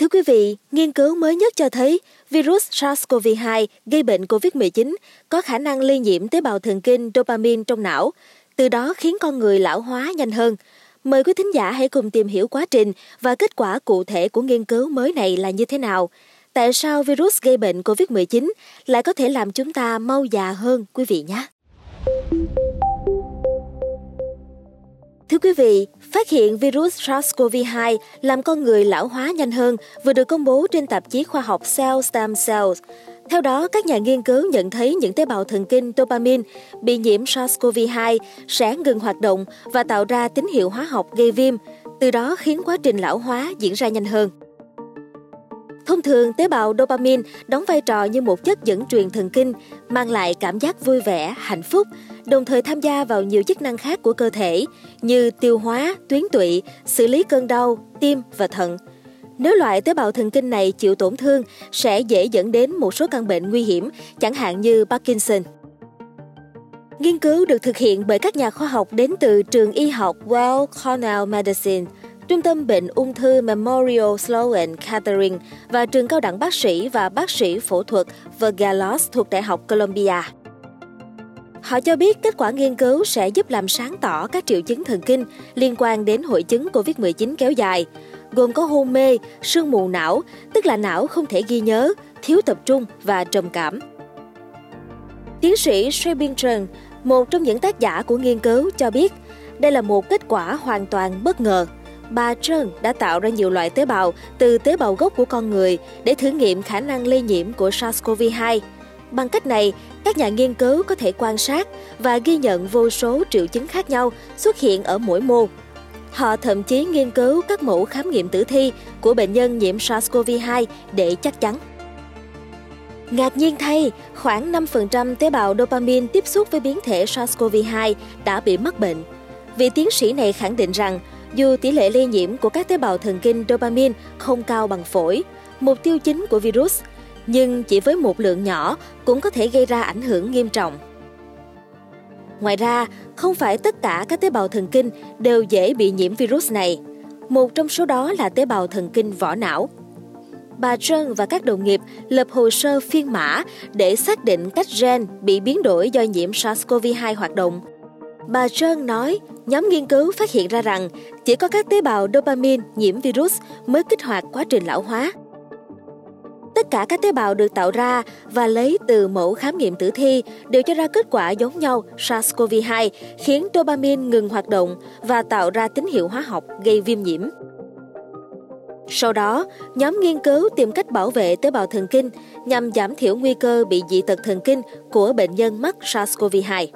Thưa quý vị, nghiên cứu mới nhất cho thấy virus SARS-CoV-2 gây bệnh COVID-19 có khả năng lây nhiễm tế bào thần kinh dopamine trong não, từ đó khiến con người lão hóa nhanh hơn. Mời quý thính giả hãy cùng tìm hiểu quá trình và kết quả cụ thể của nghiên cứu mới này là như thế nào. Tại sao virus gây bệnh COVID-19 lại có thể làm chúng ta mau già hơn, quý vị nhé? Thưa quý vị, phát hiện virus SARS-CoV-2 làm con người lão hóa nhanh hơn vừa được công bố trên tạp chí khoa học Cell Stem Cells. Theo đó, các nhà nghiên cứu nhận thấy những tế bào thần kinh dopamine bị nhiễm SARS-CoV-2 sẽ ngừng hoạt động và tạo ra tín hiệu hóa học gây viêm, từ đó khiến quá trình lão hóa diễn ra nhanh hơn. Thông thường, tế bào dopamine đóng vai trò như một chất dẫn truyền thần kinh, mang lại cảm giác vui vẻ, hạnh phúc, đồng thời tham gia vào nhiều chức năng khác của cơ thể như tiêu hóa, tuyến tụy, xử lý cơn đau, tim và thận. Nếu loại tế bào thần kinh này chịu tổn thương, sẽ dễ dẫn đến một số căn bệnh nguy hiểm, chẳng hạn như Parkinson. Nghiên cứu được thực hiện bởi các nhà khoa học đến từ trường y học Weill Cornell Medicine, Trung tâm Bệnh Ung thư Memorial Sloan Kettering và trường cao đẳng bác sĩ và bác sĩ phẫu thuật Vagelos thuộc Đại học Columbia. Họ cho biết kết quả nghiên cứu sẽ giúp làm sáng tỏ các triệu chứng thần kinh liên quan đến hội chứng COVID-19 kéo dài, gồm có hôn mê, sương mù não, tức là não không thể ghi nhớ, thiếu tập trung và trầm cảm. Tiến sĩ Shee Binh Trần, một trong những tác giả của nghiên cứu, cho biết đây là một kết quả hoàn toàn bất ngờ. Bà Trân đã tạo ra nhiều loại tế bào từ tế bào gốc của con người để thử nghiệm khả năng lây nhiễm của SARS-CoV-2. Bằng cách này, các nhà nghiên cứu có thể quan sát và ghi nhận vô số triệu chứng khác nhau xuất hiện ở mỗi mô. Họ thậm chí nghiên cứu các mẫu khám nghiệm tử thi của bệnh nhân nhiễm SARS-CoV-2 để chắc chắn. Ngạc nhiên thay, khoảng 5% tế bào dopamine tiếp xúc với biến thể SARS-CoV-2 đã bị mắc bệnh. Vị tiến sĩ này khẳng định rằng, dù tỷ lệ lây nhiễm của các tế bào thần kinh dopamine không cao bằng phổi, mục tiêu chính của virus, nhưng chỉ với một lượng nhỏ cũng có thể gây ra ảnh hưởng nghiêm trọng. Ngoài ra, không phải tất cả các tế bào thần kinh đều dễ bị nhiễm virus này. Một trong số đó là tế bào thần kinh vỏ não. Bà Trân và các đồng nghiệp lập hồ sơ phiên mã để xác định cách gen bị biến đổi do nhiễm SARS-CoV-2 hoạt động. Bà Trơn nói, nhóm nghiên cứu phát hiện ra rằng chỉ có các tế bào dopamine nhiễm virus mới kích hoạt quá trình lão hóa. Tất cả các tế bào được tạo ra và lấy từ mẫu khám nghiệm tử thi đều cho ra kết quả giống nhau SARS-CoV-2, khiến dopamine ngừng hoạt động và tạo ra tín hiệu hóa học gây viêm nhiễm. Sau đó, nhóm nghiên cứu tìm cách bảo vệ tế bào thần kinh nhằm giảm thiểu nguy cơ bị dị tật thần kinh của bệnh nhân mắc SARS-CoV-2.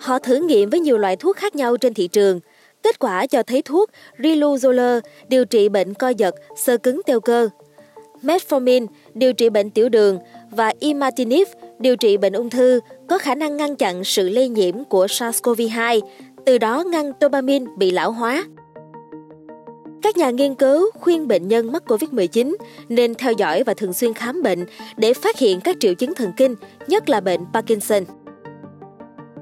Họ thử nghiệm với nhiều loại thuốc khác nhau trên thị trường. Kết quả cho thấy thuốc riluzole điều trị bệnh co giật, xơ cứng teo cơ, metformin điều trị bệnh tiểu đường và imatinib điều trị bệnh ung thư có khả năng ngăn chặn sự lây nhiễm của SARS-CoV-2, từ đó ngăn dopamine bị lão hóa. Các nhà nghiên cứu khuyên bệnh nhân mắc COVID-19 nên theo dõi và thường xuyên khám bệnh để phát hiện các triệu chứng thần kinh, nhất là bệnh Parkinson.